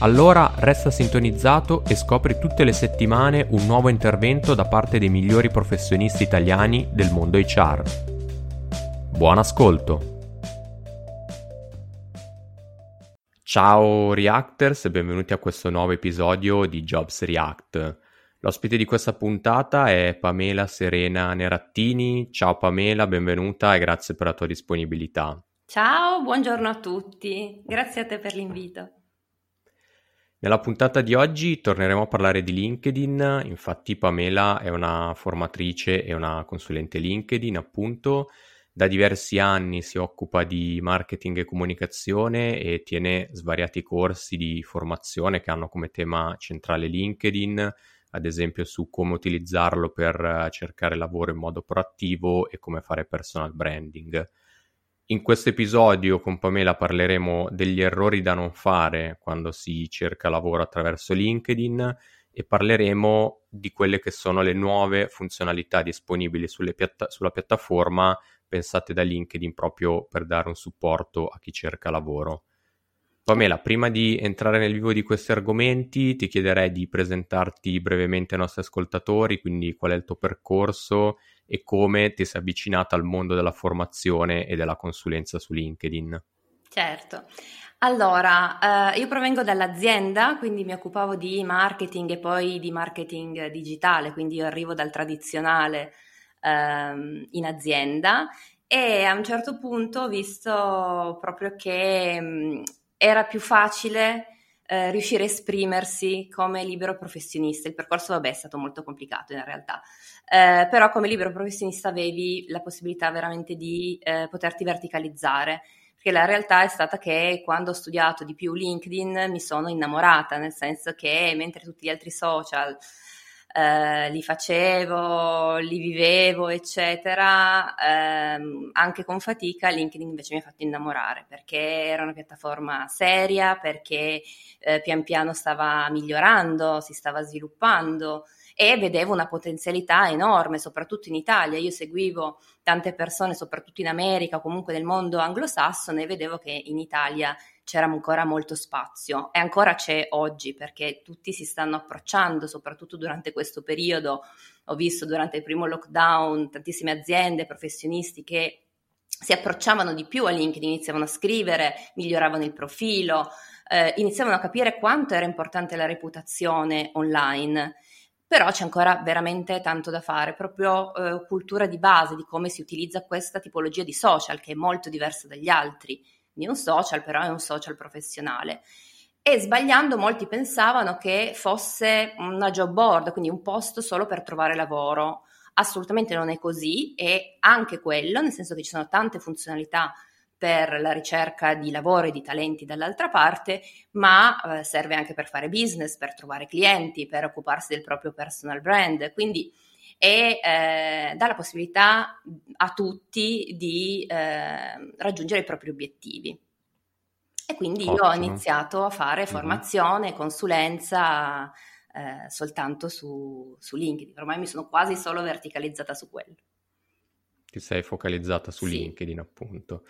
Allora resta sintonizzato e scopri tutte le settimane un nuovo intervento da parte dei migliori professionisti italiani del mondo HR. Buon ascolto! Ciao Reacters e benvenuti a questo nuovo episodio di Jobs React. L'ospite di questa puntata è Pamela Serena Nerattini. Ciao Pamela, benvenuta e grazie per la tua disponibilità. Ciao, buongiorno a tutti. Grazie a te per l'invito. Nella puntata di oggi torneremo a parlare di LinkedIn. Infatti Pamela è una formatrice e una consulente LinkedIn, appunto. Da diversi anni si occupa di marketing e comunicazione e tiene svariati corsi di formazione che hanno come tema centrale LinkedIn, ad esempio su come utilizzarlo per cercare lavoro in modo proattivo e come fare personal branding. In questo episodio con Pamela parleremo degli errori da non fare quando si cerca lavoro attraverso LinkedIn e parleremo di quelle che sono le nuove funzionalità disponibili sulla piattaforma pensate da LinkedIn proprio per dare un supporto a chi cerca lavoro. Pamela, prima di entrare nel vivo di questi argomenti ti chiederei di presentarti brevemente ai nostri ascoltatori, quindi qual è il tuo percorso e come ti sei avvicinata al mondo della formazione e della consulenza su LinkedIn. Certo, allora io provengo dall'azienda, quindi mi occupavo di marketing e poi di marketing digitale, quindi io arrivo dal tradizionale in azienda e a un certo punto ho visto proprio che era più facile riuscire a esprimersi come libero professionista. Il percorso, vabbè, è stato molto complicato in realtà, però come libero professionista avevi la possibilità veramente di poterti verticalizzare, perché la realtà è stata che quando ho studiato di più LinkedIn mi sono innamorata, nel senso che mentre tutti gli altri social li facevo, li vivevo, eccetera, anche con fatica, LinkedIn invece mi ha fatto innamorare perché era una piattaforma seria, perché pian piano stava migliorando, si stava sviluppando e vedevo una potenzialità enorme, soprattutto in Italia. Io seguivo tante persone, soprattutto in America, comunque nel mondo anglosassone, e vedevo che in Italia c'era ancora molto spazio e ancora c'è oggi, perché tutti si stanno approcciando, soprattutto durante questo periodo. Ho visto durante il primo lockdown tantissime aziende, professionisti che si approcciavano di più a LinkedIn, iniziavano a scrivere, miglioravano il profilo, iniziavano a capire quanto era importante la reputazione online. Però c'è ancora veramente tanto da fare, proprio cultura di base di come si utilizza questa tipologia di social, che è molto diversa dagli altri. Di un social, però è un social professionale. E sbagliando molti pensavano che fosse una job board, quindi un posto solo per trovare lavoro. Assolutamente non è così, e anche quello, nel senso che ci sono tante funzionalità per la ricerca di lavoro e di talenti dall'altra parte, ma serve anche per fare business, per trovare clienti, per occuparsi del proprio personal brand, quindi dà la possibilità a tutti di raggiungere i propri obiettivi. E quindi Ottimo. Io ho iniziato a fare formazione, consulenza soltanto su LinkedIn. Ormai mi sono quasi solo verticalizzata su quello. Ti sei focalizzata su LinkedIn, appunto.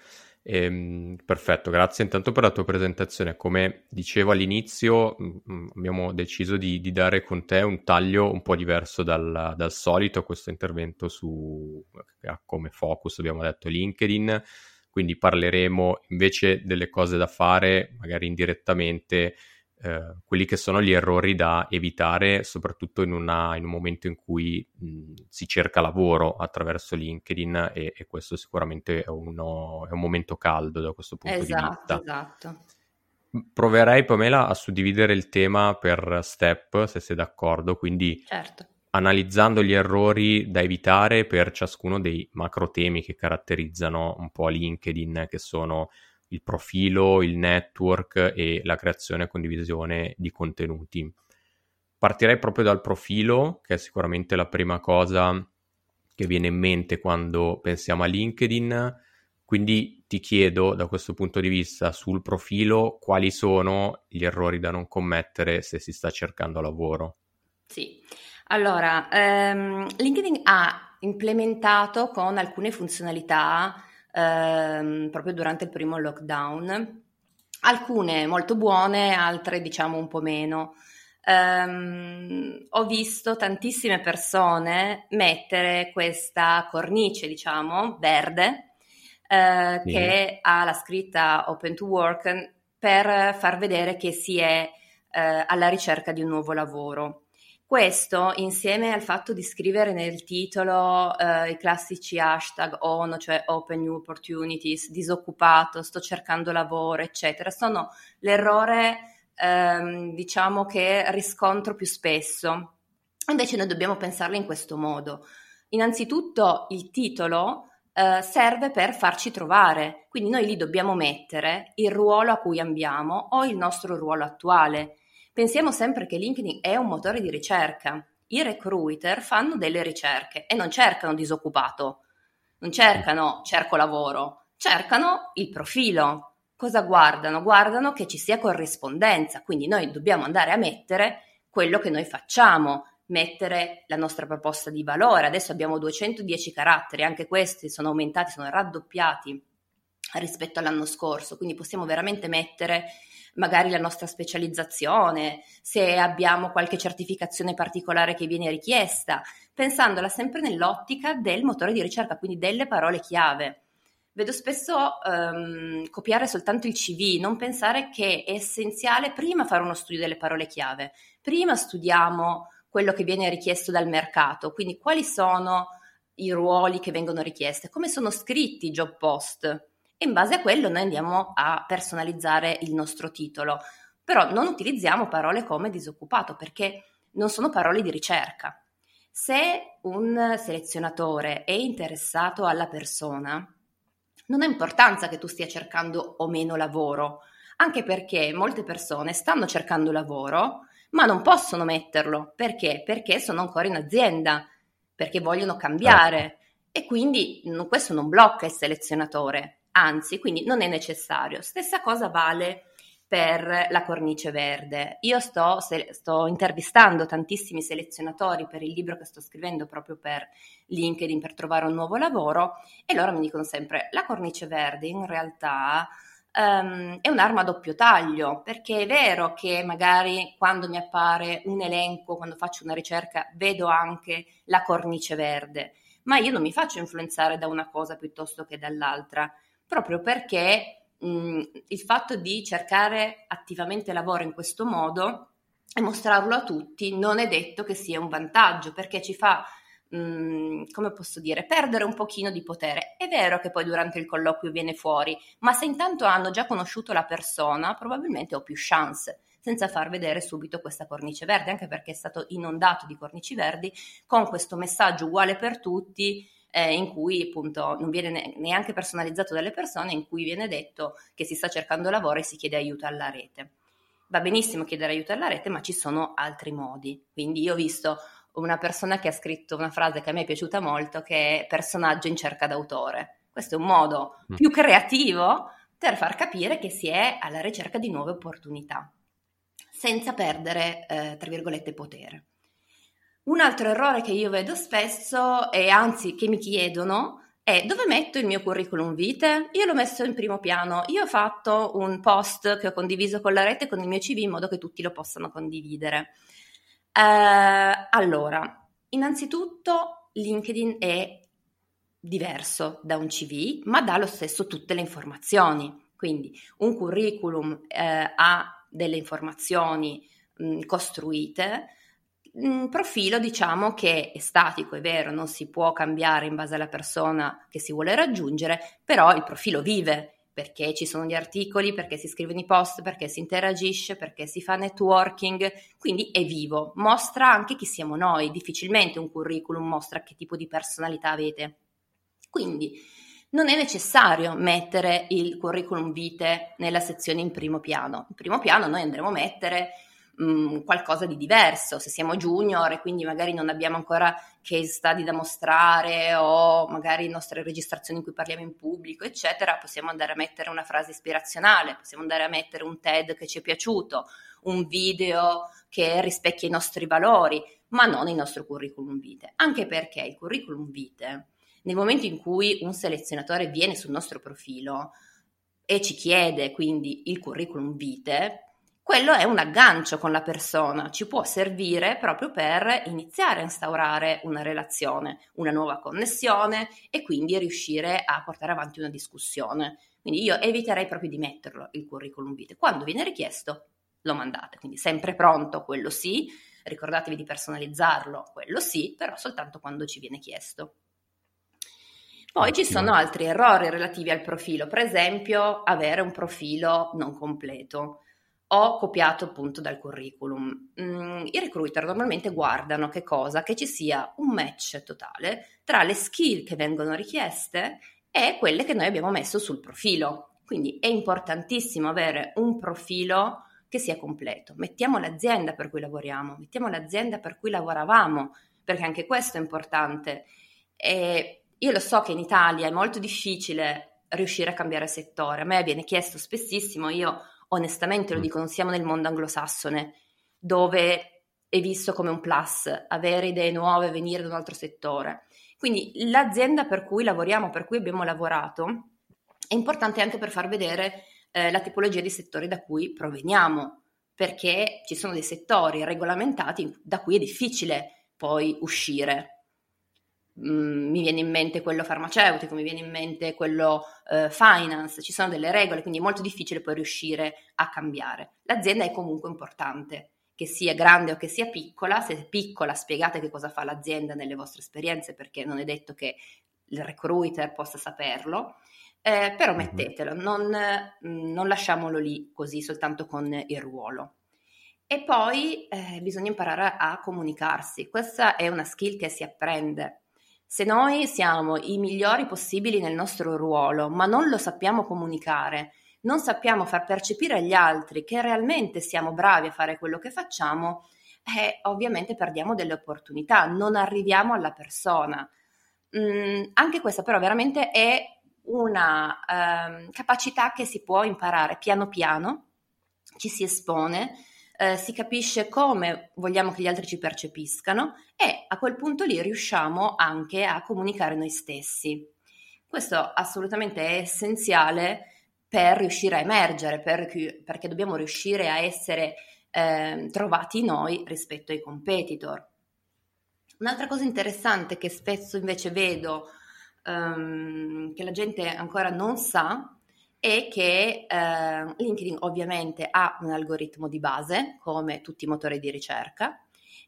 Perfetto, grazie intanto per la tua presentazione. Come dicevo all'inizio, abbiamo deciso di dare con te un taglio un po' diverso dal solito, questo intervento come focus abbiamo detto LinkedIn, quindi parleremo invece delle cose da fare magari indirettamente quelli che sono gli errori da evitare, soprattutto in un momento in cui si cerca lavoro attraverso LinkedIn, e questo sicuramente è un momento caldo da questo punto di vista. Esatto. Proverei, Pamela, a suddividere il tema per step, se sei d'accordo, quindi certo. Analizzando gli errori da evitare per ciascuno dei macro temi che caratterizzano un po' LinkedIn, che sono il profilo, il network e la creazione e condivisione di contenuti. Partirei proprio dal profilo, che è sicuramente la prima cosa che viene in mente quando pensiamo a LinkedIn. Quindi ti chiedo, da questo punto di vista, sul profilo, quali sono gli errori da non commettere se si sta cercando lavoro? Sì, allora, LinkedIn ha implementato con alcune funzionalità proprio durante il primo lockdown, alcune molto buone, altre diciamo un po' meno. Ho visto tantissime persone mettere questa cornice, diciamo, verde, che ha la scritta Open to Work, per far vedere che si è alla ricerca di un nuovo lavoro. Questo, insieme al fatto di scrivere nel titolo i classici hashtag ONO, cioè Open New Opportunities, disoccupato, sto cercando lavoro, eccetera, sono l'errore diciamo che riscontro più spesso. Invece noi dobbiamo pensarlo in questo modo. Innanzitutto il titolo serve per farci trovare, quindi noi lì dobbiamo mettere il ruolo a cui ambiamo o il nostro ruolo attuale. Pensiamo sempre che LinkedIn è un motore di ricerca. I recruiter fanno delle ricerche e non cercano disoccupato, non cercano cerco lavoro, cercano il profilo. Cosa guardano? Guardano che ci sia corrispondenza, quindi noi dobbiamo andare a mettere quello che noi facciamo, mettere la nostra proposta di valore. Adesso abbiamo 210 caratteri, anche questi sono aumentati, sono raddoppiati rispetto all'anno scorso, quindi possiamo veramente mettere magari la nostra specializzazione, se abbiamo qualche certificazione particolare che viene richiesta, pensandola sempre nell'ottica del motore di ricerca, quindi delle parole chiave. Vedo spesso copiare soltanto il CV, non pensare che è essenziale prima fare uno studio delle parole chiave, prima studiamo quello che viene richiesto dal mercato, quindi quali sono i ruoli che vengono richiesti, come sono scritti i job post. In base a quello noi andiamo a personalizzare il nostro titolo, però non utilizziamo parole come disoccupato perché non sono parole di ricerca. Se un selezionatore è interessato alla persona, non ha importanza che tu stia cercando o meno lavoro, anche perché molte persone stanno cercando lavoro ma non possono metterlo. Perché? Perché sono ancora in azienda, perché vogliono cambiare e quindi questo non blocca il selezionatore. Anzi, quindi non è necessario. Stessa cosa vale per la cornice verde. Io sto intervistando tantissimi selezionatori per il libro che sto scrivendo proprio per LinkedIn, per trovare un nuovo lavoro, e loro mi dicono sempre: la cornice verde in realtà è un'arma a doppio taglio, perché è vero che magari quando mi appare un elenco, quando faccio una ricerca, vedo anche la cornice verde, ma io non mi faccio influenzare da una cosa piuttosto che dall'altra, proprio perché il fatto di cercare attivamente lavoro in questo modo e mostrarlo a tutti non è detto che sia un vantaggio, perché ci fa, come posso dire, perdere un pochino di potere. È vero che poi durante il colloquio viene fuori, ma se intanto hanno già conosciuto la persona, probabilmente ho più chance, senza far vedere subito questa cornice verde, anche perché è stato inondato di cornici verdi con questo messaggio uguale per tutti, in cui appunto non viene neanche personalizzato dalle persone, in cui viene detto che si sta cercando lavoro e si chiede aiuto alla rete. Va benissimo chiedere aiuto alla rete, ma ci sono altri modi. Quindi io ho visto una persona che ha scritto una frase che a me è piaciuta molto, che è personaggio in cerca d'autore. Questo è un modo più creativo per far capire che si è alla ricerca di nuove opportunità, senza perdere, tra virgolette, potere. Un altro errore che io vedo spesso, e anzi che mi chiedono, è: dove metto il mio curriculum vitae? Io l'ho messo in primo piano, io ho fatto un post che ho condiviso con la rete con il mio CV in modo che tutti lo possano condividere. Allora, innanzitutto LinkedIn è diverso da un CV, ma dà lo stesso tutte le informazioni. Quindi un curriculum ha delle informazioni costruite, un profilo diciamo che è statico, è vero, non si può cambiare in base alla persona che si vuole raggiungere, però il profilo vive perché ci sono gli articoli, perché si scrivono i post, perché si interagisce, perché si fa networking, quindi è vivo, mostra anche chi siamo noi, difficilmente un curriculum mostra che tipo di personalità avete, quindi non è necessario mettere il curriculum vitae nella sezione in primo piano noi andremo a mettere qualcosa di diverso, se siamo junior e quindi magari non abbiamo ancora case study da mostrare o magari nostre registrazioni in cui parliamo in pubblico eccetera, possiamo andare a mettere una frase ispirazionale, possiamo andare a mettere un TED che ci è piaciuto, un video che rispecchia i nostri valori, ma non il nostro curriculum vitae, anche perché il curriculum vitae nel momento in cui un selezionatore viene sul nostro profilo e ci chiede quindi il curriculum vitae, quello è un aggancio con la persona, ci può servire proprio per iniziare a instaurare una relazione, una nuova connessione e quindi riuscire a portare avanti una discussione. Quindi io eviterei proprio di metterlo il curriculum vitae. Quando viene richiesto lo mandate, quindi sempre pronto, quello sì, ricordatevi di personalizzarlo, quello sì, però soltanto quando ci viene chiesto. Poi ci sono altri errori relativi al profilo, per esempio avere un profilo non completo. Ho copiato appunto dal curriculum. I recruiter normalmente guardano che cosa? Che ci sia un match totale tra le skill che vengono richieste e quelle che noi abbiamo messo sul profilo. Quindi è importantissimo avere un profilo che sia completo. Mettiamo l'azienda per cui lavoriamo, mettiamo l'azienda per cui lavoravamo, perché anche questo è importante. E io lo so che in Italia è molto difficile riuscire a cambiare settore. A me viene chiesto spessissimo, io onestamente lo dico, non siamo nel mondo anglosassone dove è visto come un plus avere idee nuove, venire da un altro settore, quindi l'azienda per cui lavoriamo, per cui abbiamo lavorato è importante anche per far vedere la tipologia di settori da cui proveniamo, perché ci sono dei settori regolamentati da cui è difficile poi uscire. Mi viene in mente quello farmaceutico, mi viene in mente quello finance, ci sono delle regole, quindi è molto difficile poi riuscire a cambiare. L'azienda è comunque importante, che sia grande o che sia piccola. Se è piccola spiegate che cosa fa l'azienda nelle vostre esperienze, perché non è detto che il recruiter possa saperlo, però mettetelo, non lasciamolo lì così soltanto con il ruolo. E poi bisogna imparare a comunicarsi, questa è una skill che si apprende. Se noi siamo i migliori possibili nel nostro ruolo, ma non lo sappiamo comunicare, non sappiamo far percepire agli altri che realmente siamo bravi a fare quello che facciamo, ovviamente perdiamo delle opportunità, non arriviamo alla persona. Anche questa però veramente è una capacità che si può imparare piano piano, ci si espone, si capisce come vogliamo che gli altri ci percepiscano e a quel punto lì riusciamo anche a comunicare noi stessi. Questo assolutamente è essenziale per riuscire a emergere, perché dobbiamo riuscire a essere trovati noi rispetto ai competitor. Un'altra cosa interessante che spesso invece vedo che la gente ancora non sa è che LinkedIn ovviamente ha un algoritmo di base, come tutti i motori di ricerca,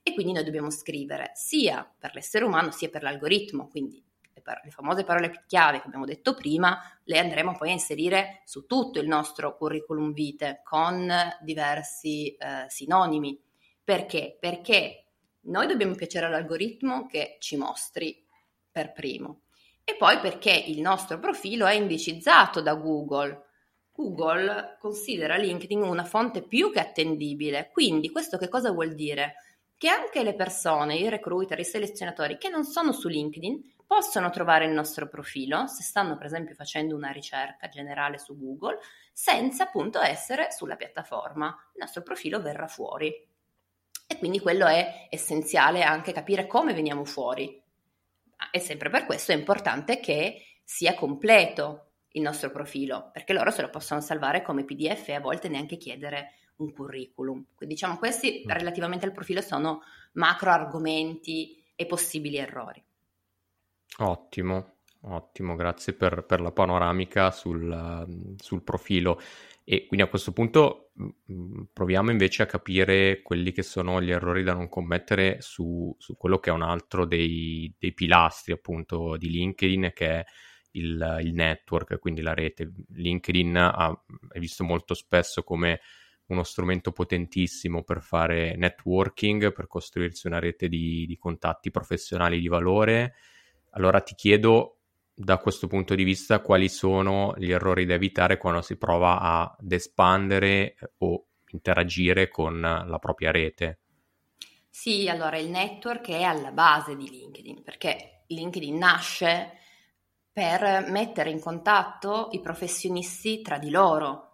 e quindi noi dobbiamo scrivere sia per l'essere umano sia per l'algoritmo, quindi le famose parole chiave che abbiamo detto prima le andremo poi a inserire su tutto il nostro curriculum vitae con diversi sinonimi. Perché? Perché noi dobbiamo piacere all'algoritmo che ci mostri per primo. E poi perché il nostro profilo è indicizzato da Google. Google considera LinkedIn una fonte più che attendibile, quindi questo che cosa vuol dire? Che anche le persone, i recruiter, i selezionatori che non sono su LinkedIn possono trovare il nostro profilo, se stanno per esempio facendo una ricerca generale su Google, senza appunto essere sulla piattaforma, il nostro profilo verrà fuori. E quindi quello è essenziale, anche capire come veniamo fuori. E sempre per questo è importante che sia completo il nostro profilo, perché loro se lo possono salvare come PDF e a volte neanche chiedere un curriculum. Quindi diciamo questi relativamente al profilo sono macro argomenti e possibili errori. Ottimo, grazie per la panoramica sul profilo. E quindi a questo punto proviamo invece a capire quelli che sono gli errori da non commettere su quello che è un altro dei pilastri appunto di LinkedIn, che è il network, quindi la rete. LinkedIn è visto molto spesso come uno strumento potentissimo per fare networking, per costruirsi una rete di contatti professionali di valore. Allora ti chiedo, da questo punto di vista, quali sono gli errori da evitare quando si prova ad espandere o interagire con la propria rete? Sì, allora il network è alla base di LinkedIn, perché LinkedIn nasce per mettere in contatto i professionisti tra di loro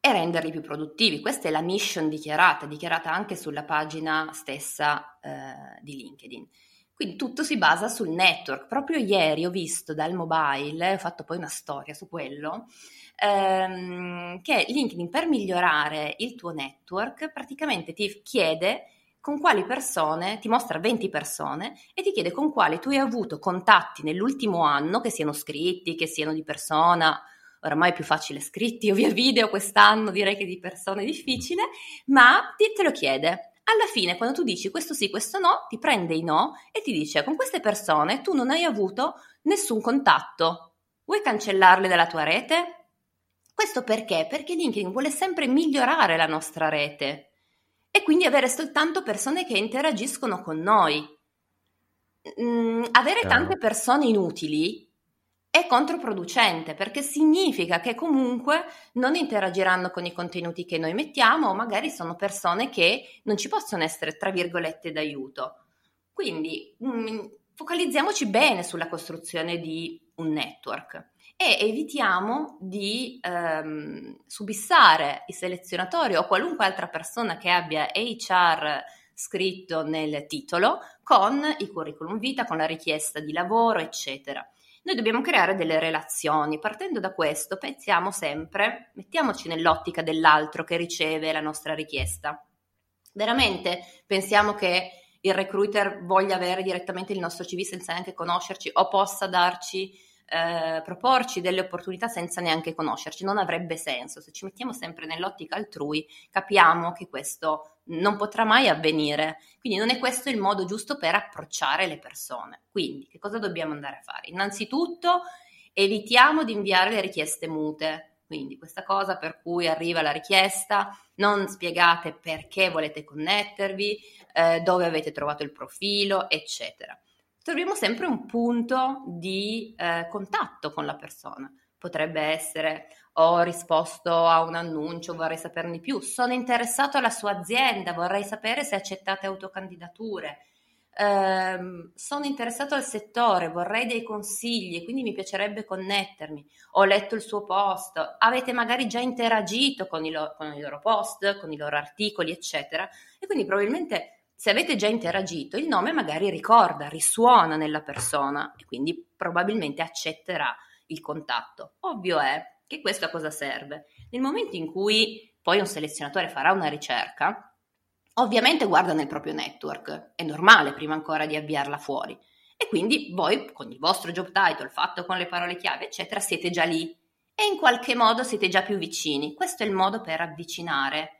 e renderli più produttivi. Questa è la mission dichiarata anche sulla pagina stessa di LinkedIn. Quindi tutto si basa sul network. Proprio ieri ho visto dal mobile, ho fatto poi una storia su quello, che LinkedIn, per migliorare il tuo network, praticamente ti chiede con quali persone, ti mostra 20 persone e ti chiede con quali tu hai avuto contatti nell'ultimo anno, che siano scritti, che siano di persona. Oramai è più facile scritti o via video quest'anno, direi che di persona è difficile, ma te lo chiede. Alla fine, quando tu dici questo sì, questo no, ti prende i no e ti dice: con queste persone tu non hai avuto nessun contatto, vuoi cancellarle dalla tua rete? Questo perché? Perché LinkedIn vuole sempre migliorare la nostra rete e quindi avere soltanto persone che interagiscono con noi. Avere tante persone inutili è controproducente, perché significa che comunque non interagiranno con i contenuti che noi mettiamo, o magari sono persone che non ci possono essere, tra virgolette, d'aiuto. Quindi focalizziamoci bene sulla costruzione di un network e evitiamo di subissare i selezionatori o qualunque altra persona che abbia HR scritto nel titolo con i curriculum vitae, con la richiesta di lavoro, eccetera. Noi dobbiamo creare delle relazioni. Partendo da questo, pensiamo sempre, mettiamoci nell'ottica dell'altro che riceve la nostra richiesta. Veramente pensiamo che il recruiter voglia avere direttamente il nostro CV senza neanche conoscerci, o possa proporci delle opportunità senza neanche conoscerci? Non avrebbe senso. Se ci mettiamo sempre nell'ottica altrui, capiamo che questo non potrà mai avvenire, quindi non è questo il modo giusto per approcciare le persone. Quindi che cosa dobbiamo andare a fare? Innanzitutto evitiamo di inviare le richieste mute, quindi questa cosa per cui arriva la richiesta, non spiegate perché volete connettervi, dove avete trovato il profilo, eccetera. Troviamo sempre un punto di contatto con la persona. Potrebbe essere: ho risposto a un annuncio, vorrei saperne di più, sono interessato alla sua azienda, vorrei sapere se accettate autocandidature, sono interessato al settore, vorrei dei consigli, quindi mi piacerebbe connettermi, ho letto il suo post, avete magari già interagito con i loro post, con i loro articoli, eccetera, e quindi probabilmente, se avete già interagito, il nome magari ricorda, risuona nella persona e quindi probabilmente accetterà il contatto. Ovvio è che questo a cosa serve? Nel momento in cui poi un selezionatore farà una ricerca, ovviamente guarda nel proprio network, è normale prima ancora di avviarla fuori, e quindi voi con il vostro job title, fatto con le parole chiave, eccetera, siete già lì e in qualche modo siete già più vicini. Questo è il modo per avvicinare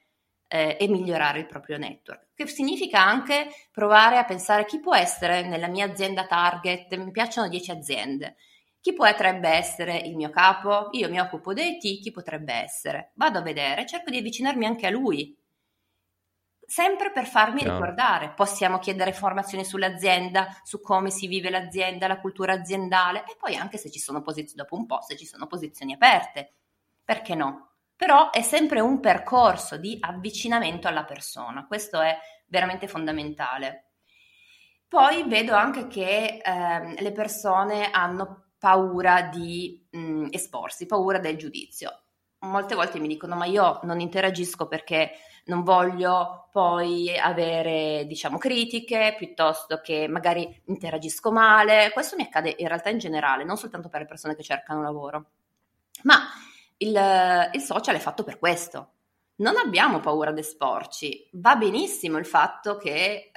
e migliorare il proprio network, che significa anche provare a pensare: chi può essere nella mia azienda target? Mi piacciono 10 aziende, chi potrebbe essere il mio capo? Io mi occupo di IT, chi potrebbe essere? Vado a vedere, cerco di avvicinarmi anche a lui, sempre per farmi ricordare. Possiamo chiedere informazioni sull'azienda, su come si vive l'azienda, la cultura aziendale, e poi anche se ci sono posizioni, dopo un po', se ci sono posizioni aperte, perché no? Però è sempre un percorso di avvicinamento alla persona, questo è veramente fondamentale. Poi vedo anche che le persone hanno paura di esporsi, paura del giudizio. Molte volte mi dicono: ma io non interagisco perché non voglio poi avere, diciamo, critiche, piuttosto che magari interagisco male. Questo mi accade in realtà in generale, non soltanto per le persone che cercano lavoro, ma il social è fatto per questo. Non abbiamo paura di esporci. Va benissimo il fatto che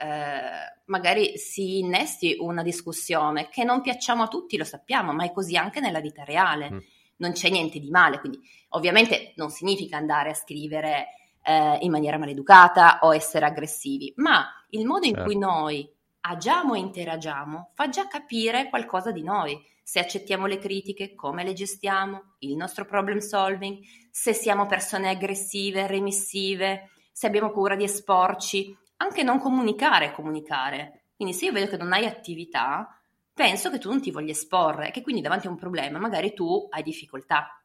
magari si innesti una discussione che non piacciamo a tutti, lo sappiamo, ma è così anche nella vita reale. non c'è niente di male, quindi ovviamente non significa andare a scrivere in maniera maleducata o essere aggressivi, ma il modo in cui noi agiamo e interagiamo fa già capire qualcosa di noi, se accettiamo le critiche, come le gestiamo, il nostro problem solving, se siamo persone aggressive, remissive, se abbiamo paura di esporci, anche non comunicare. Quindi se io vedo che non hai attività, penso che tu non ti voglia esporre, che quindi davanti a un problema magari tu hai difficoltà.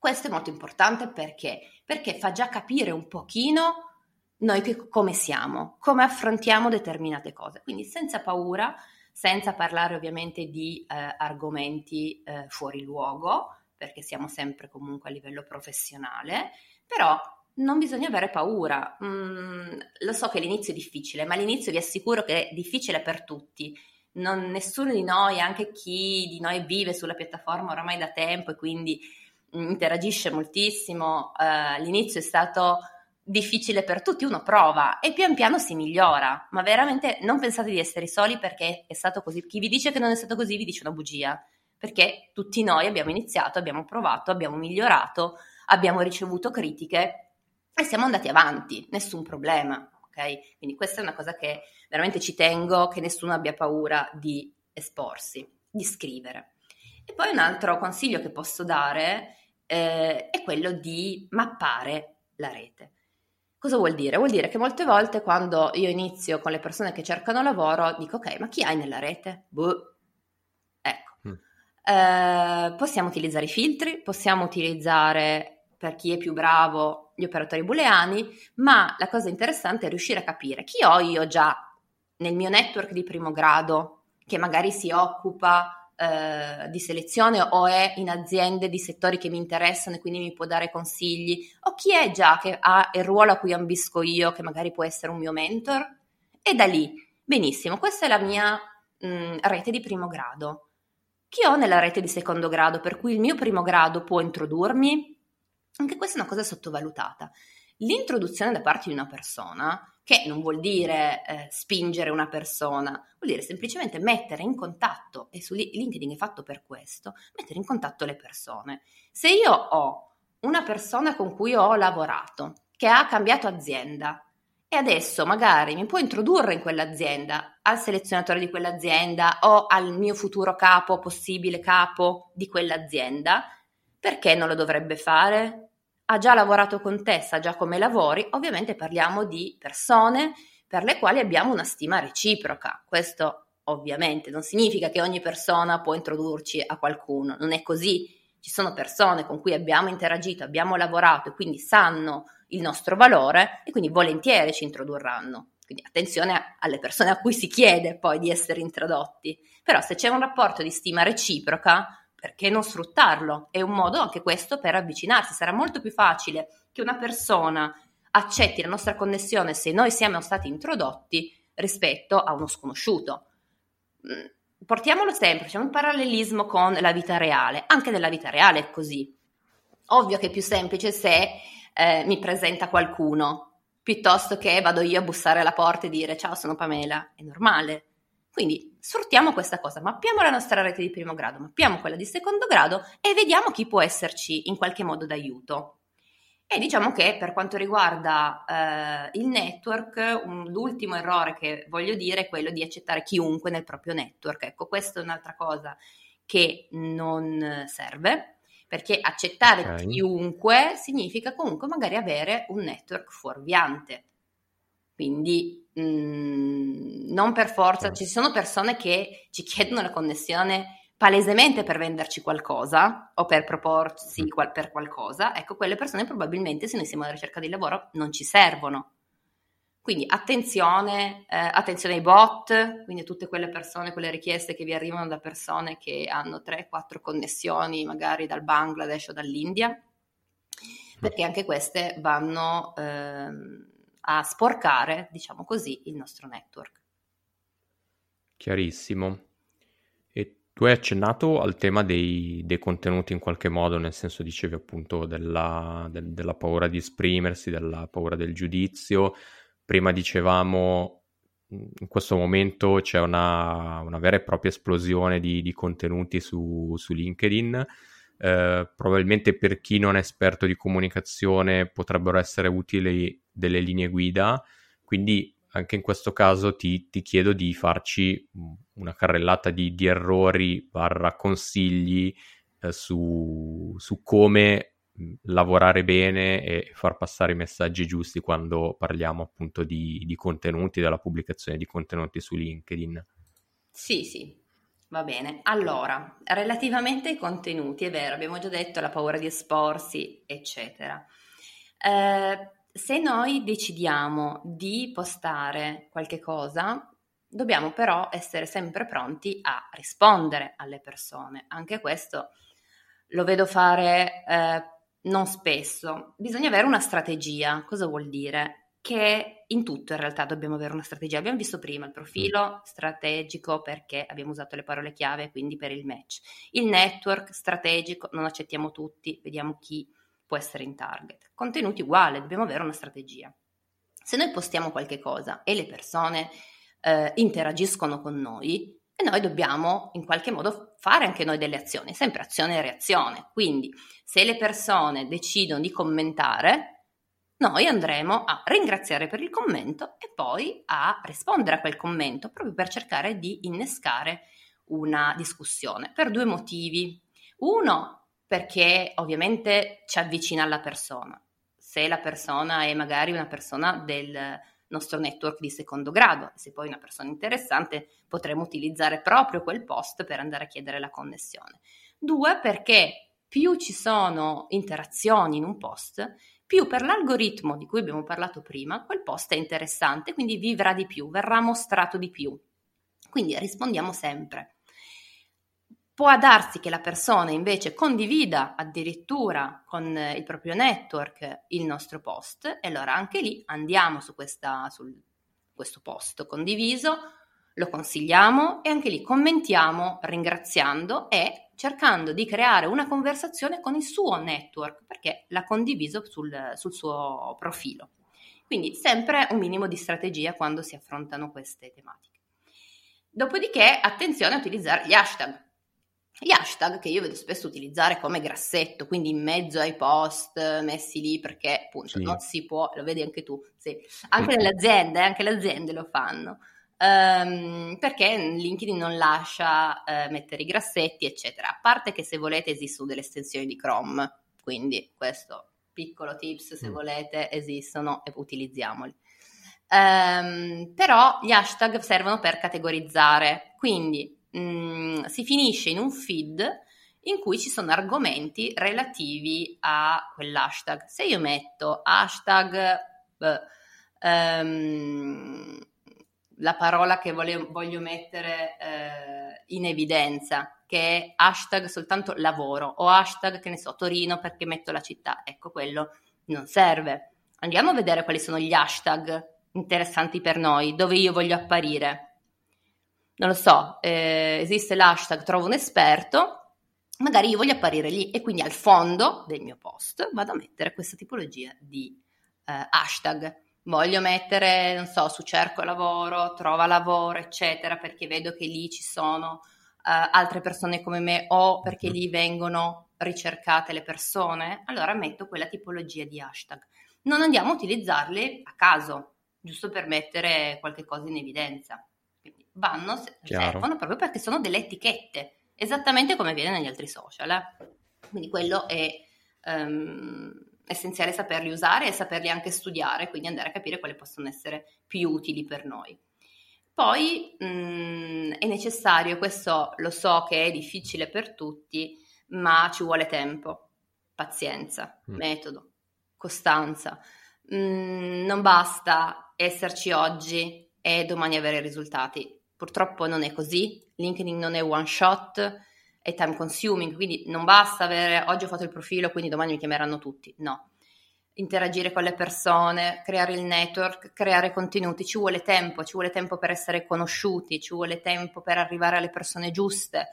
Questo è molto importante perché fa già capire un pochino noi come siamo, come affrontiamo determinate cose, quindi senza paura, senza parlare ovviamente di argomenti fuori luogo, perché siamo sempre comunque a livello professionale, però non bisogna avere paura. Lo so che l'inizio è difficile, ma l'inizio vi assicuro che è difficile per tutti. Nessuno di noi, anche chi di noi vive sulla piattaforma oramai da tempo e quindi interagisce moltissimo, l'inizio è stato difficile per tutti, uno prova e pian piano si migliora, ma veramente non pensate di essere soli perché è stato così. Chi vi dice che non è stato così vi dice una bugia, perché tutti noi abbiamo iniziato, abbiamo provato, abbiamo migliorato, abbiamo ricevuto critiche e siamo andati avanti, nessun problema, ok? Quindi questa è una cosa che veramente ci tengo, che nessuno abbia paura di esporsi, di scrivere. E poi un altro consiglio che posso dare è quello di mappare la rete. Cosa vuol dire? Vuol dire che molte volte quando io inizio con le persone che cercano lavoro dico ok, ma chi hai nella rete? Boh. Ecco. Possiamo utilizzare i filtri, possiamo utilizzare per chi è più bravo gli operatori booleani, ma la cosa interessante è riuscire a capire chi ho io già nel mio network di primo grado che magari si occupa di selezione o è in aziende di settori che mi interessano e quindi mi può dare consigli, o chi è già che ha il ruolo a cui ambisco io che magari può essere un mio mentor, e da lì, benissimo, questa è la mia rete di primo grado. Chi ho nella rete di secondo grado per cui il mio primo grado può introdurmi? Anche questa è una cosa sottovalutata, l'introduzione da parte di una persona, che non vuol dire spingere una persona, vuol dire semplicemente mettere in contatto, e su LinkedIn è fatto per questo, mettere in contatto le persone. Se io ho una persona con cui ho lavorato, che ha cambiato azienda e adesso magari mi può introdurre in quell'azienda, al selezionatore di quell'azienda o al mio futuro capo, possibile capo di quell'azienda, perché non lo dovrebbe fare? Ha già lavorato con te, sa già come lavori, ovviamente parliamo di persone per le quali abbiamo una stima reciproca. Questo ovviamente non significa che ogni persona può introdurci a qualcuno, non è così. Ci sono persone con cui abbiamo interagito, abbiamo lavorato e quindi sanno il nostro valore e quindi volentieri ci introdurranno. Quindi attenzione alle persone a cui si chiede poi di essere introdotti. Però se c'è un rapporto di stima reciproca, perché non sfruttarlo? È un modo anche questo per avvicinarsi. Sarà molto più facile che una persona accetti la nostra connessione se noi siamo stati introdotti rispetto a uno sconosciuto. Portiamolo sempre, facciamo un parallelismo con la vita reale. Anche nella vita reale è così. Ovvio che è più semplice se mi presenta qualcuno, piuttosto che vado io a bussare alla porta e dire ciao, sono Pamela. È normale. Quindi sfruttiamo questa cosa, mappiamo la nostra rete di primo grado, mappiamo quella di secondo grado e vediamo chi può esserci in qualche modo d'aiuto. E diciamo che per quanto riguarda il network, l'ultimo errore che voglio dire è quello di accettare chiunque nel proprio network. Ecco, questa è un'altra cosa che non serve, perché accettare chiunque significa comunque magari avere un network fuorviante. Quindi non per forza, ci sono persone che ci chiedono la connessione palesemente per venderci qualcosa o per proporsi per qualcosa, ecco quelle persone probabilmente se noi siamo alla ricerca di lavoro non ci servono. Quindi attenzione ai bot, quindi a tutte quelle persone, quelle richieste che vi arrivano da persone che hanno 3-4 connessioni magari dal Bangladesh o dall'India, perché anche queste vanno... a sporcare, diciamo così, il nostro network. Chiarissimo. E tu hai accennato al tema dei contenuti in qualche modo, nel senso dicevi appunto della paura di esprimersi, della paura del giudizio. Prima dicevamo, in questo momento c'è una vera e propria esplosione di contenuti su LinkedIn. Probabilmente per chi non è esperto di comunicazione potrebbero essere utili delle linee guida, quindi anche in questo caso ti chiedo di farci una carrellata di errori barra consigli su come lavorare bene e far passare i messaggi giusti quando parliamo appunto di contenuti, della pubblicazione di contenuti su LinkedIn. Sì, va bene. Allora, relativamente ai contenuti, è vero, abbiamo già detto la paura di esporsi, eccetera. Se noi decidiamo di postare qualche cosa, dobbiamo però essere sempre pronti a rispondere alle persone. Anche questo lo vedo fare non spesso. Bisogna avere una strategia. Cosa vuol dire? Che in tutto in realtà dobbiamo avere una strategia. Abbiamo visto prima il profilo strategico, perché abbiamo usato le parole chiave, quindi per il match. Il network strategico, non accettiamo tutti, vediamo chi può essere in target. Contenuti uguale, dobbiamo avere una strategia. Se noi postiamo qualche cosa e le persone interagiscono con noi, e noi dobbiamo in qualche modo fare anche noi delle azioni, sempre azione e reazione. Quindi se le persone decidono di commentare, noi andremo a ringraziare per il commento e poi a rispondere a quel commento, proprio per cercare di innescare una discussione per due motivi. Uno, perché ovviamente ci avvicina alla persona. Se la persona è magari una persona del nostro network di secondo grado, se poi una persona interessante, potremo utilizzare proprio quel post per andare a chiedere la connessione. 2, perché più ci sono interazioni in un post, più per l'algoritmo di cui abbiamo parlato prima, quel post è interessante, quindi vivrà di più, verrà mostrato di più. Quindi rispondiamo sempre. Può darsi che la persona invece condivida addirittura con il proprio network il nostro post, e allora anche lì andiamo su questo post condiviso, lo consigliamo e anche lì commentiamo ringraziando e cercando di creare una conversazione con il suo network, perché l'ha condiviso sul suo profilo. Quindi sempre un minimo di strategia quando si affrontano queste tematiche. Dopodiché attenzione a utilizzare gli hashtag. Gli hashtag che io vedo spesso utilizzare come grassetto, quindi in mezzo ai post messi lì perché appunto non si può, lo vedi anche tu, sì. Anche nelle aziende, anche le aziende lo fanno, perché LinkedIn non lascia mettere i grassetti eccetera, a parte che se volete esistono delle estensioni di Chrome, quindi questo piccolo tips, se volete esistono e utilizziamoli. Però gli hashtag servono per categorizzare, quindi si finisce in un feed in cui ci sono argomenti relativi a quell'hashtag. Se io metto hashtag la parola che voglio mettere in evidenza, che è hashtag soltanto lavoro, o hashtag che ne so Torino perché metto la città, ecco, quello non serve. Andiamo a vedere quali sono gli hashtag interessanti per noi, dove io voglio apparire. Non lo so, esiste l'hashtag trovo un esperto, magari io voglio apparire lì e quindi al fondo del mio post vado a mettere questa tipologia di hashtag. Voglio mettere, non so, su cerco lavoro, trova lavoro, eccetera, perché vedo che lì ci sono altre persone come me, o perché lì vengono ricercate le persone, allora metto quella tipologia di hashtag. Non andiamo a utilizzarle a caso, giusto per mettere qualche cosa in evidenza. Vanno, servono proprio perché sono delle etichette, esattamente come avviene negli altri social, quindi quello è essenziale saperli usare e saperli anche studiare, quindi andare a capire quali possono essere più utili per noi. Poi è necessario, questo lo so che è difficile per tutti, ma ci vuole tempo, pazienza, metodo, costanza. Non basta esserci oggi e domani avere risultati. Purtroppo non è così, LinkedIn non è one shot, è time consuming, quindi non basta avere oggi ho fatto il profilo quindi domani mi chiameranno tutti, no. Interagire con le persone, creare il network, creare contenuti, ci vuole tempo per essere conosciuti, ci vuole tempo per arrivare alle persone giuste,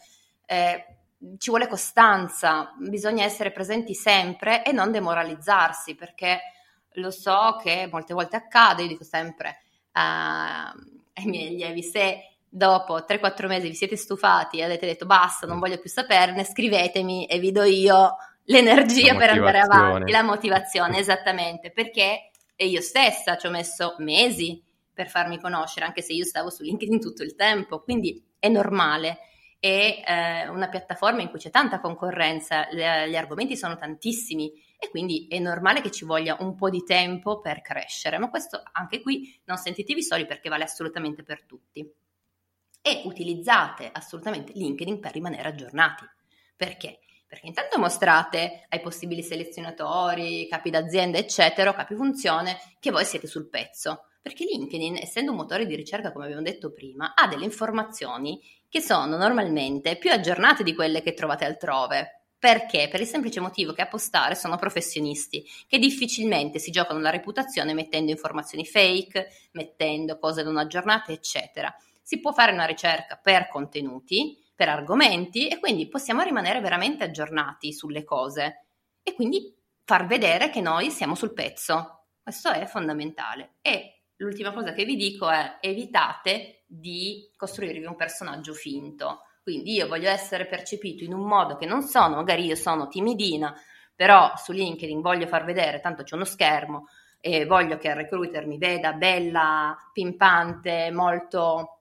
ci vuole costanza, bisogna essere presenti sempre e non demoralizzarsi, perché lo so che molte volte accade, io dico sempre ai miei allievi, se dopo 3-4 mesi vi siete stufati e avete detto basta, non voglio più saperne, scrivetemi e vi do io l'energia per andare avanti, la motivazione, esattamente, perché io stessa ci ho messo mesi per farmi conoscere, anche se io stavo su LinkedIn tutto il tempo, quindi è normale. È una piattaforma in cui c'è tanta concorrenza, gli argomenti sono tantissimi e quindi è normale che ci voglia un po' di tempo per crescere, ma questo anche qui non sentitevi soli perché vale assolutamente per tutti. E utilizzate assolutamente LinkedIn per rimanere aggiornati. Perché? Perché intanto mostrate ai possibili selezionatori, capi d'azienda, eccetera, capi funzione, che voi siete sul pezzo. Perché LinkedIn, essendo un motore di ricerca, come abbiamo detto prima, ha delle informazioni che sono normalmente più aggiornate di quelle che trovate altrove. Perché? Per il semplice motivo che a postare sono professionisti che difficilmente si giocano la reputazione mettendo informazioni fake, mettendo cose non aggiornate, eccetera. Si può fare una ricerca per contenuti, per argomenti, e quindi possiamo rimanere veramente aggiornati sulle cose e quindi far vedere che noi siamo sul pezzo. Questo è fondamentale. E l'ultima cosa che vi dico è: evitate di costruirvi un personaggio finto. Quindi io voglio essere percepito in un modo che non sono, magari io sono timidina, però su LinkedIn voglio far vedere, tanto c'è uno schermo e voglio che il recruiter mi veda bella, pimpante, molto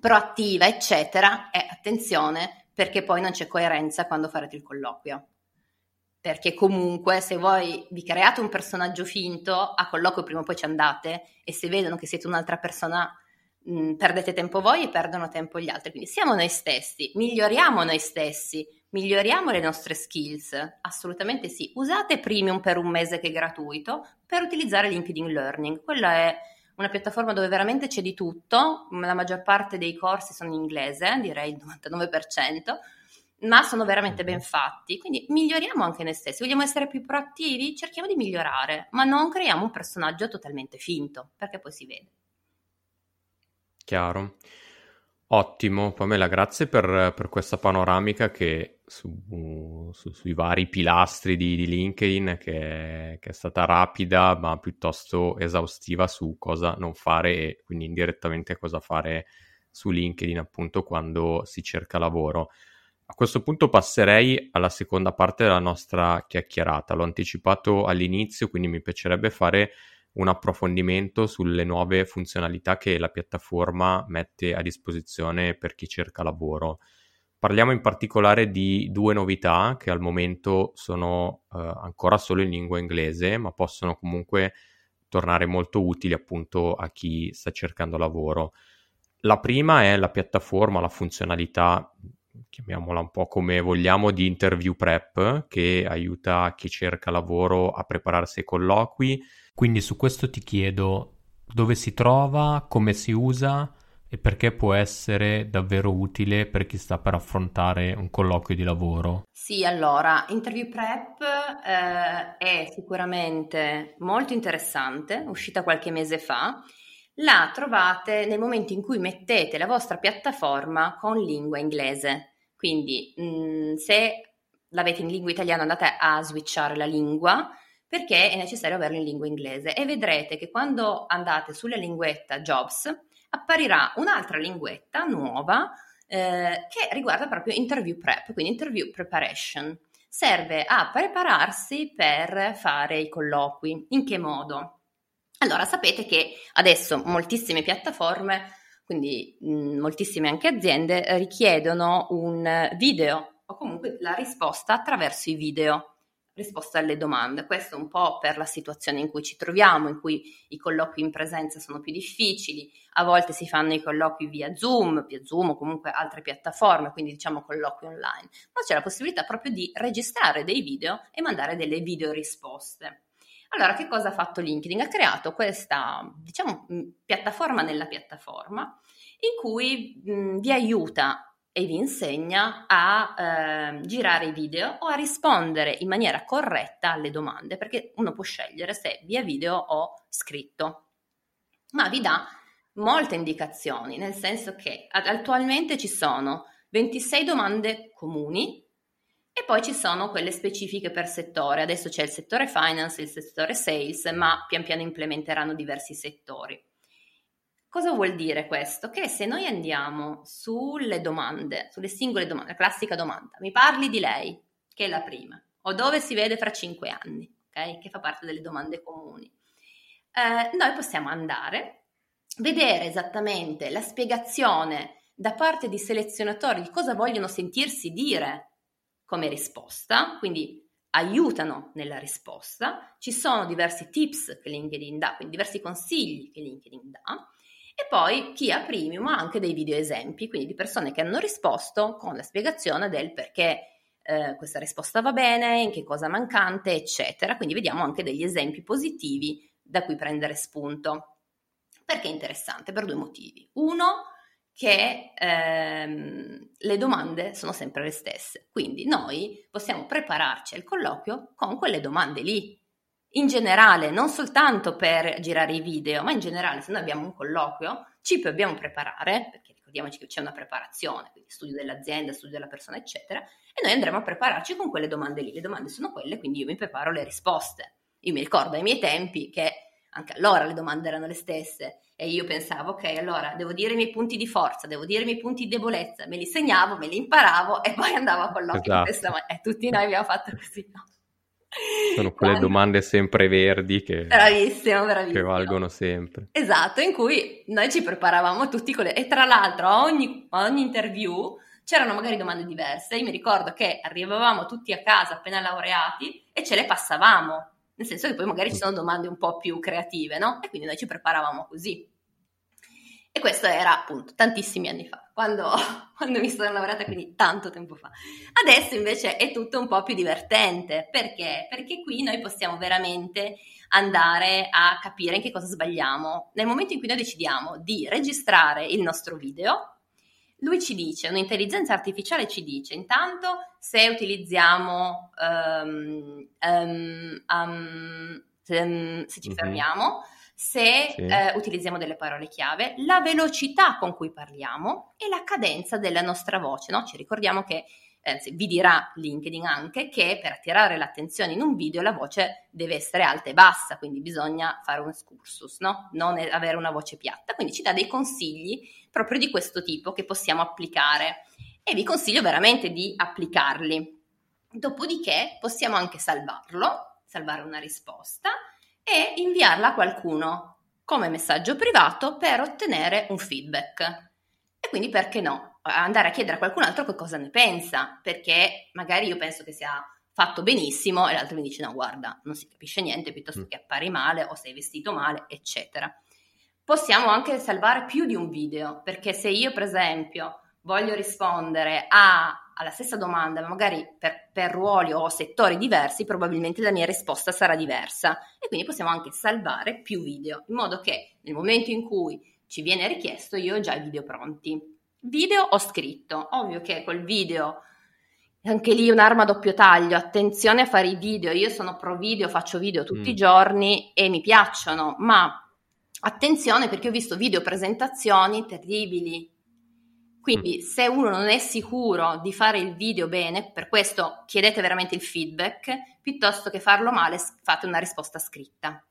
proattiva, eccetera. E attenzione, perché poi non c'è coerenza quando farete il colloquio. Perché comunque se voi vi create un personaggio finto, a colloquio prima o poi ci andate, e se vedono che siete un'altra persona perdete tempo voi e perdono tempo gli altri. Quindi siamo noi stessi, miglioriamo noi stessi, miglioriamo le nostre skills, assolutamente sì. Usate Premium per un mese, che è gratuito, per utilizzare LinkedIn Learning. Quella è una piattaforma dove veramente c'è di tutto, la maggior parte dei corsi sono in inglese, direi il 99%, ma sono veramente ben fatti, quindi miglioriamo anche noi stessi. Vogliamo essere più proattivi? Cerchiamo di migliorare, ma non creiamo un personaggio totalmente finto, perché poi si vede. Chiaro. Ottimo, Pamela, grazie per questa panoramica che sui vari pilastri di LinkedIn, che è stata rapida ma piuttosto esaustiva su cosa non fare e quindi indirettamente cosa fare su LinkedIn, appunto, quando si cerca lavoro. A questo punto passerei alla seconda parte della nostra chiacchierata. L'ho anticipato all'inizio, quindi mi piacerebbe fare un approfondimento sulle nuove funzionalità che la piattaforma mette a disposizione per chi cerca lavoro. Parliamo in particolare di due novità che al momento sono ancora solo in lingua inglese, ma possono comunque tornare molto utili appunto a chi sta cercando lavoro. La prima è la piattaforma, la funzionalità, chiamiamola un po' come vogliamo, di Interview Prep, che aiuta chi cerca lavoro a prepararsi ai colloqui. Quindi su questo ti chiedo dove si trova, come si usa e perché può essere davvero utile per chi sta per affrontare un colloquio di lavoro. Sì, allora, Interview Prep è sicuramente molto interessante, uscita qualche mese fa. La trovate nel momento in cui mettete la vostra piattaforma con lingua inglese. Quindi se l'avete in lingua italiana andate a switchare la lingua, perché è necessario averlo in lingua inglese, e vedrete che quando andate sulla linguetta Jobs apparirà un'altra linguetta nuova che riguarda proprio Interview Prep, quindi Interview Preparation. Serve a prepararsi per fare i colloqui. In che modo? Allora, sapete che adesso moltissime piattaforme, quindi moltissime anche aziende, richiedono un video o comunque la risposta attraverso i video, risposta alle domande. Questo un po' per la situazione in cui ci troviamo, in cui i colloqui in presenza sono più difficili, a volte si fanno i colloqui via Zoom o comunque altre piattaforme, quindi diciamo colloqui online, ma c'è la possibilità proprio di registrare dei video e mandare delle video risposte. Allora, che cosa ha fatto LinkedIn? Ha creato questa, diciamo, piattaforma nella piattaforma in cui vi aiuta e vi insegna a girare i video o a rispondere in maniera corretta alle domande, perché uno può scegliere se via video o scritto, ma vi dà molte indicazioni, nel senso che attualmente ci sono 26 domande comuni, e poi ci sono quelle specifiche per settore. Adesso c'è il settore finance, il settore sales, ma pian piano implementeranno diversi settori. Cosa vuol dire questo? Che se noi andiamo sulle domande, sulle singole domande, la classica domanda, mi parli di lei, che è la prima, o dove si vede fra 5 anni, okay? Che fa parte delle domande comuni, noi possiamo andare, vedere esattamente la spiegazione da parte di selezionatori di cosa vogliono sentirsi dire come risposta, quindi aiutano nella risposta, ci sono diversi tips che LinkedIn dà, quindi diversi consigli che LinkedIn dà, e poi chi ha premium ha anche dei video esempi, quindi di persone che hanno risposto con la spiegazione del perché questa risposta va bene, in che cosa è mancante, eccetera. Quindi vediamo anche degli esempi positivi da cui prendere spunto. Perché è interessante? Per due motivi. Uno, che le domande sono sempre le stesse, quindi noi possiamo prepararci al colloquio con quelle domande lì, in generale, non soltanto per girare i video, ma in generale, se noi abbiamo un colloquio ci dobbiamo preparare, perché ricordiamoci che c'è una preparazione, quindi studio dell'azienda, studio della persona, eccetera, e noi andremo a prepararci con quelle domande lì. Le domande sono quelle, quindi io mi preparo le risposte. Io mi ricordo ai miei tempi che anche allora le domande erano le stesse e io pensavo, ok, allora devo dire i miei punti di forza, devo dire i miei punti di debolezza, me li segnavo, me li imparavo e poi andavo a colloquio. Esatto. E tutti noi abbiamo fatto così, no? Sono quelle domande sempre verdi che, bravissimo, bravissimo, che valgono sempre. Esatto, in cui noi ci preparavamo tutti con le... E tra l'altro a ogni interview c'erano magari domande diverse. Io mi ricordo che arrivavamo tutti a casa appena laureati e ce le passavamo. Nel senso che poi magari ci sono domande un po' più creative, no? E quindi noi ci preparavamo così. E questo era appunto tantissimi anni fa, quando mi sono laureata, quindi tanto tempo fa. Adesso invece è tutto un po' più divertente. Perché? Perché qui noi possiamo veramente andare a capire in che cosa sbagliamo. Nel momento in cui noi decidiamo di registrare il nostro video, lui ci dice, un'intelligenza artificiale ci dice, intanto se utilizziamo, se ci fermiamo, se utilizziamo delle parole chiave, la velocità con cui parliamo e la cadenza della nostra voce, no? Ci ricordiamo che, vi dirà LinkedIn anche, che per attirare l'attenzione in un video la voce deve essere alta e bassa, quindi bisogna fare un excursus, no? Non avere una voce piatta, quindi ci dà dei consigli proprio di questo tipo che possiamo applicare e vi consiglio veramente di applicarli. Dopodiché possiamo anche salvare una risposta e inviarla a qualcuno come messaggio privato per ottenere un feedback e quindi perché no? Andare a chiedere a qualcun altro che cosa ne pensa, perché magari io penso che sia fatto benissimo e l'altro mi dice no guarda non si capisce niente, piuttosto che appari male o sei vestito male, eccetera. Possiamo anche salvare più di un video, perché se io per esempio voglio rispondere alla stessa domanda ma magari per ruoli o settori diversi, probabilmente la mia risposta sarà diversa e quindi possiamo anche salvare più video, in modo che nel momento in cui ci viene richiesto io ho già i video pronti. Video o scritto, ovvio che col video anche lì un'arma a doppio taglio, attenzione a fare i video, io sono pro video, faccio video tutti i giorni e mi piacciono, ma attenzione perché ho visto video presentazioni terribili, quindi se uno non è sicuro di fare il video bene, per questo chiedete veramente il feedback, piuttosto che farlo male fate una risposta scritta.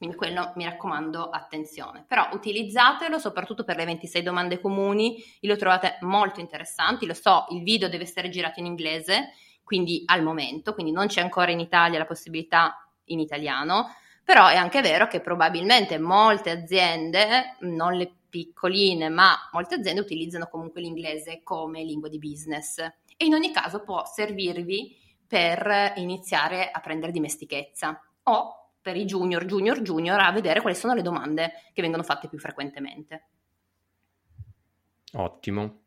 Quindi quello, mi raccomando, attenzione. Però utilizzatelo soprattutto per le 26 domande comuni, io lo trovate molto interessanti, lo so, il video deve essere girato in inglese, quindi al momento, quindi non c'è ancora in Italia la possibilità in italiano, però è anche vero che probabilmente molte aziende, non le piccoline, ma molte aziende utilizzano comunque l'inglese come lingua di business e in ogni caso può servirvi per iniziare a prendere dimestichezza o per i junior a vedere quali sono le domande che vengono fatte più frequentemente. Ottimo.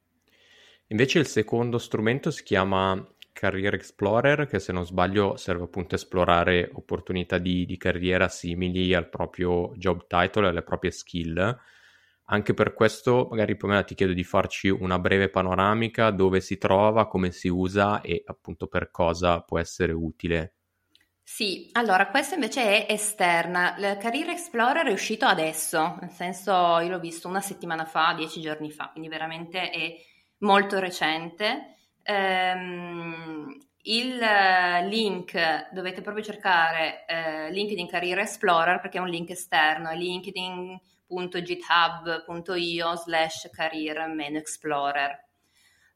Invece il secondo strumento si chiama Career Explorer, che se non sbaglio serve appunto a esplorare opportunità di carriera simili al proprio job title e alle proprie skill. Anche per questo magari Pamela ti chiedo di farci una breve panoramica dove si trova, come si usa e appunto per cosa può essere utile. Sì, allora questa invece è esterna, il Career Explorer è uscito adesso, nel senso io l'ho visto una settimana fa, 10 giorni fa, quindi veramente è molto recente. Il link dovete proprio cercare LinkedIn Career Explorer perché è un link esterno, è linkedin.com github.io/career-explorer.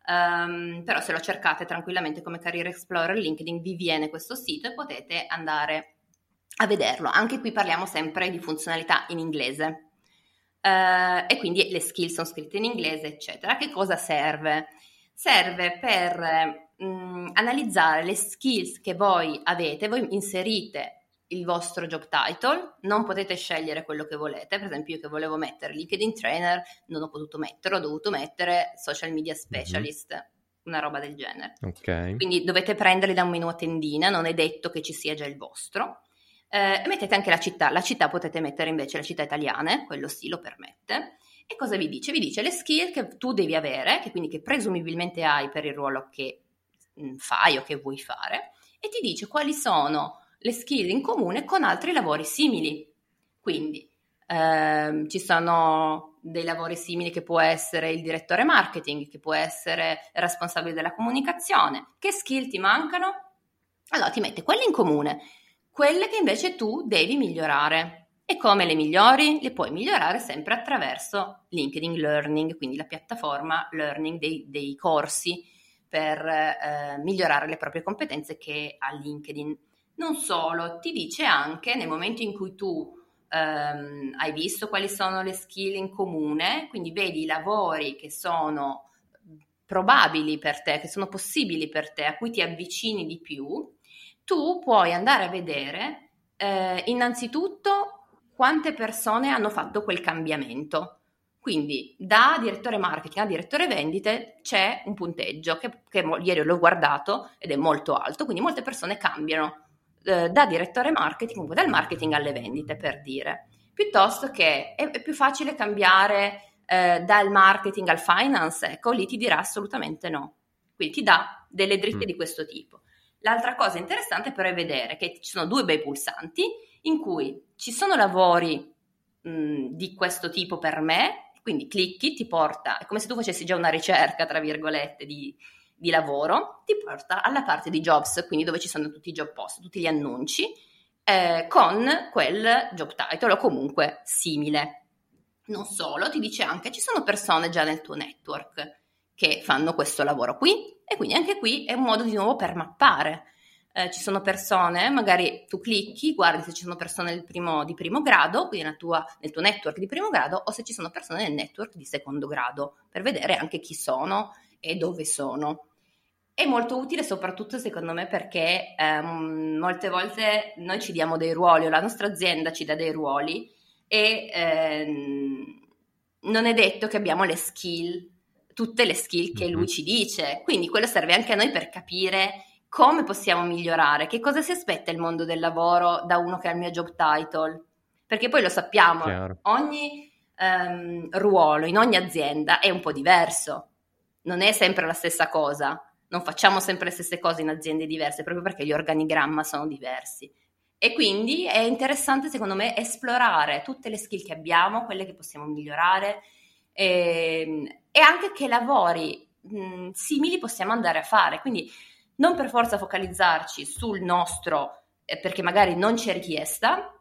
Però se lo cercate tranquillamente come Career Explorer LinkedIn vi viene questo sito e potete andare a vederlo. Anche qui parliamo sempre di funzionalità in inglese, e quindi le skill sono scritte in inglese, eccetera. Che cosa serve? Serve per analizzare le skills che voi avete. Voi inserite il vostro job title, non potete scegliere quello che volete. Per esempio, io che volevo mettere LinkedIn Trainer non ho potuto mettere, ho dovuto mettere Social Media Specialist, una roba del genere. Okay. Quindi dovete prenderli da un menu a tendina, non è detto che ci sia già il vostro. E mettete anche la città potete mettere invece le città italiane, quello sì lo permette. E cosa vi dice? Vi dice le skill che tu devi avere, che quindi che presumibilmente hai per il ruolo che fai o che vuoi fare, e ti dice quali sono le skill in comune con altri lavori simili. Quindi ci sono dei lavori simili che può essere il direttore marketing, che può essere il responsabile della comunicazione. Che skill ti mancano? Allora ti mette quelle in comune, quelle che invece tu devi migliorare. E come le migliori? Le puoi migliorare sempre attraverso LinkedIn Learning, quindi la piattaforma learning dei corsi per migliorare le proprie competenze che ha LinkedIn. Non solo, ti dice anche nel momento in cui tu hai visto quali sono le skill in comune, quindi vedi i lavori che sono probabili per te, che sono possibili per te, a cui ti avvicini di più, tu puoi andare a vedere innanzitutto quante persone hanno fatto quel cambiamento. Quindi da direttore marketing a direttore vendite c'è un punteggio che ieri l'ho guardato ed è molto alto, quindi molte persone cambiano da direttore marketing, comunque dal marketing alle vendite, per dire, piuttosto che è più facile cambiare dal marketing al finance, ecco lì ti dirà assolutamente no, quindi ti dà delle dritte di questo tipo. L'altra cosa interessante però è vedere che ci sono due bei pulsanti in cui ci sono lavori di questo tipo per me, quindi clicchi, ti porta, è come se tu facessi già una ricerca tra virgolette di lavoro, ti porta alla parte di jobs, quindi dove ci sono tutti i job post, tutti gli annunci con quel job title o comunque simile. Non solo, ti dice anche ci sono persone già nel tuo network che fanno questo lavoro qui, e quindi anche qui è un modo di nuovo per mappare. Ci sono persone, magari tu clicchi, guardi se ci sono persone di primo grado, quindi nel tuo network di primo grado, o se ci sono persone nel network di secondo grado, per vedere anche chi sono e dove sono. È molto utile soprattutto secondo me perché molte volte noi ci diamo dei ruoli o la nostra azienda ci dà dei ruoli e non è detto che abbiamo le skill, tutte le skill che lui ci dice, quindi quello serve anche a noi per capire come possiamo migliorare, che cosa si aspetta il mondo del lavoro da uno che ha il mio job title, perché poi lo sappiamo, chiaro, ogni ruolo in ogni azienda è un po' diverso. Non è sempre la stessa cosa, non facciamo sempre le stesse cose in aziende diverse, proprio perché gli organigramma sono diversi. E quindi è interessante, secondo me, esplorare tutte le skill che abbiamo, quelle che possiamo migliorare e anche che lavori simili possiamo andare a fare. Quindi non per forza focalizzarci sul nostro, perché magari non c'è richiesta.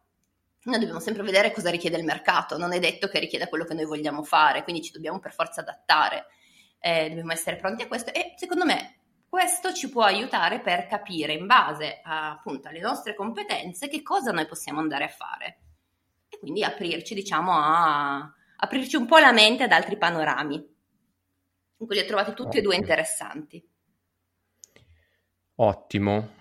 Noi dobbiamo sempre vedere cosa richiede il mercato, non è detto che richieda quello che noi vogliamo fare, quindi ci dobbiamo per forza adattare. Dobbiamo essere pronti a questo e secondo me questo ci può aiutare per capire in base appunto alle nostre competenze che cosa noi possiamo andare a fare e quindi aprirci, diciamo, a aprirci un po' la mente ad altri panorami. In cui li ho trovati tutti e due interessanti. Ottimo,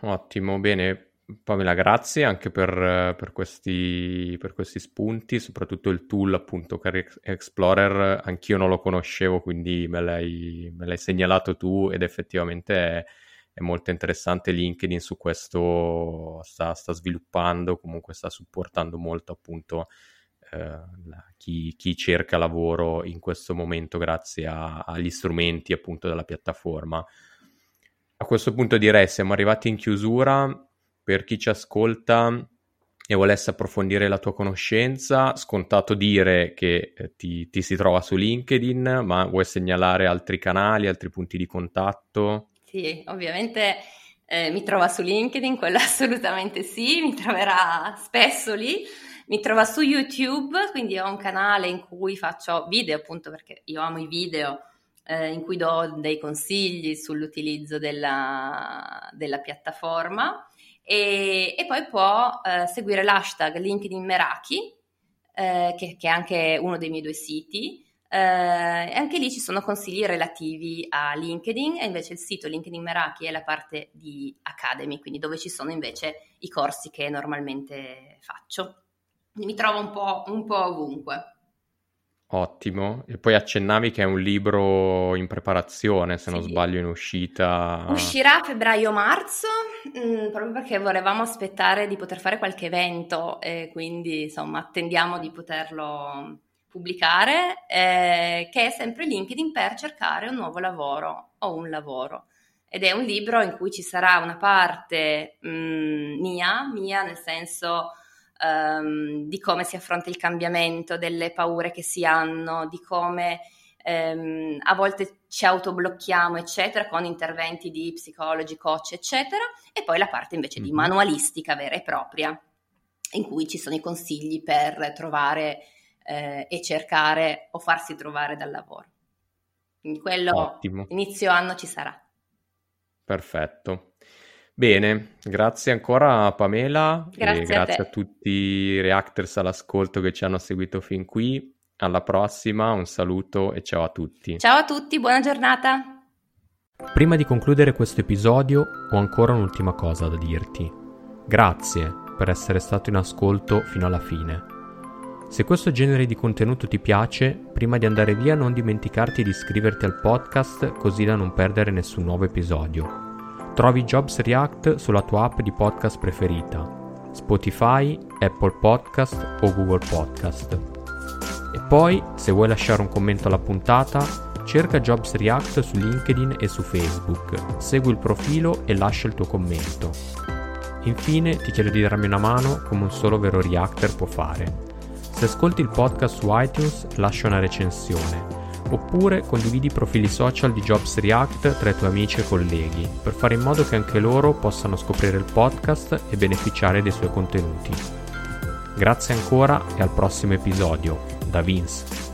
bene Pamela, grazie anche per questi spunti, soprattutto il tool appunto Career Explorer, anch'io non lo conoscevo, quindi me l'hai segnalato tu ed effettivamente è molto interessante. LinkedIn su questo sta sviluppando, comunque sta supportando molto appunto chi cerca lavoro in questo momento grazie agli strumenti appunto della piattaforma. A questo punto direi siamo arrivati in chiusura. Per chi ci ascolta e volesse approfondire la tua conoscenza, scontato dire che ti si trova su LinkedIn, ma vuoi segnalare altri canali, altri punti di contatto? Sì, ovviamente mi trova su LinkedIn, quello assolutamente sì, mi troverà spesso lì. Mi trova su YouTube, quindi ho un canale in cui faccio video, appunto perché io amo i video, in cui do dei consigli sull'utilizzo della piattaforma, e poi può seguire l'hashtag LinkedIn Meraki, che è anche uno dei miei due siti. Anche lì ci sono consigli relativi a LinkedIn, e invece il sito LinkedIn Meraki è la parte di Academy, quindi dove ci sono invece i corsi che normalmente faccio. Mi trovo un po' ovunque. Ottimo. E poi accennavi che è un libro in preparazione, se non sbaglio, in uscita. Uscirà a febbraio-marzo, proprio perché volevamo aspettare di poter fare qualche evento, e quindi insomma attendiamo di poterlo pubblicare, che è sempre LinkedIn per cercare un nuovo lavoro o un lavoro, ed è un libro in cui ci sarà una parte mia nel senso di come si affronta il cambiamento, delle paure che si hanno, di come a volte ci autoblocchiamo, eccetera, con interventi di psicologi, coach, eccetera, e poi la parte invece di manualistica vera e propria, in cui ci sono i consigli per trovare e cercare o farsi trovare dal lavoro. Quindi quello Ottimo. Inizio anno ci sarà. Perfetto. Bene, grazie ancora Pamela. Grazie, e grazie a tutti i reactors all'ascolto che ci hanno seguito fin qui. Alla prossima, un saluto e ciao a tutti. Ciao a tutti, buona giornata. Prima di concludere questo episodio ho ancora un'ultima cosa da dirti. Grazie per essere stato in ascolto fino alla fine. Se questo genere di contenuto ti piace, prima di andare via non dimenticarti di iscriverti al podcast, così da non perdere nessun nuovo episodio. Trovi Jobs React sulla tua app di podcast preferita, Spotify, Apple Podcast o Google Podcast. E poi, se vuoi lasciare un commento alla puntata, cerca Jobs React su LinkedIn e su Facebook, segui il profilo e lascia il tuo commento. Infine, ti chiedo di darmi una mano come un solo vero reactor può fare. Se ascolti il podcast su iTunes, lascia una recensione, oppure condividi i profili social di Jobs React tra i tuoi amici e colleghi, per fare in modo che anche loro possano scoprire il podcast e beneficiare dei suoi contenuti. Grazie ancora e al prossimo episodio. Da Vince.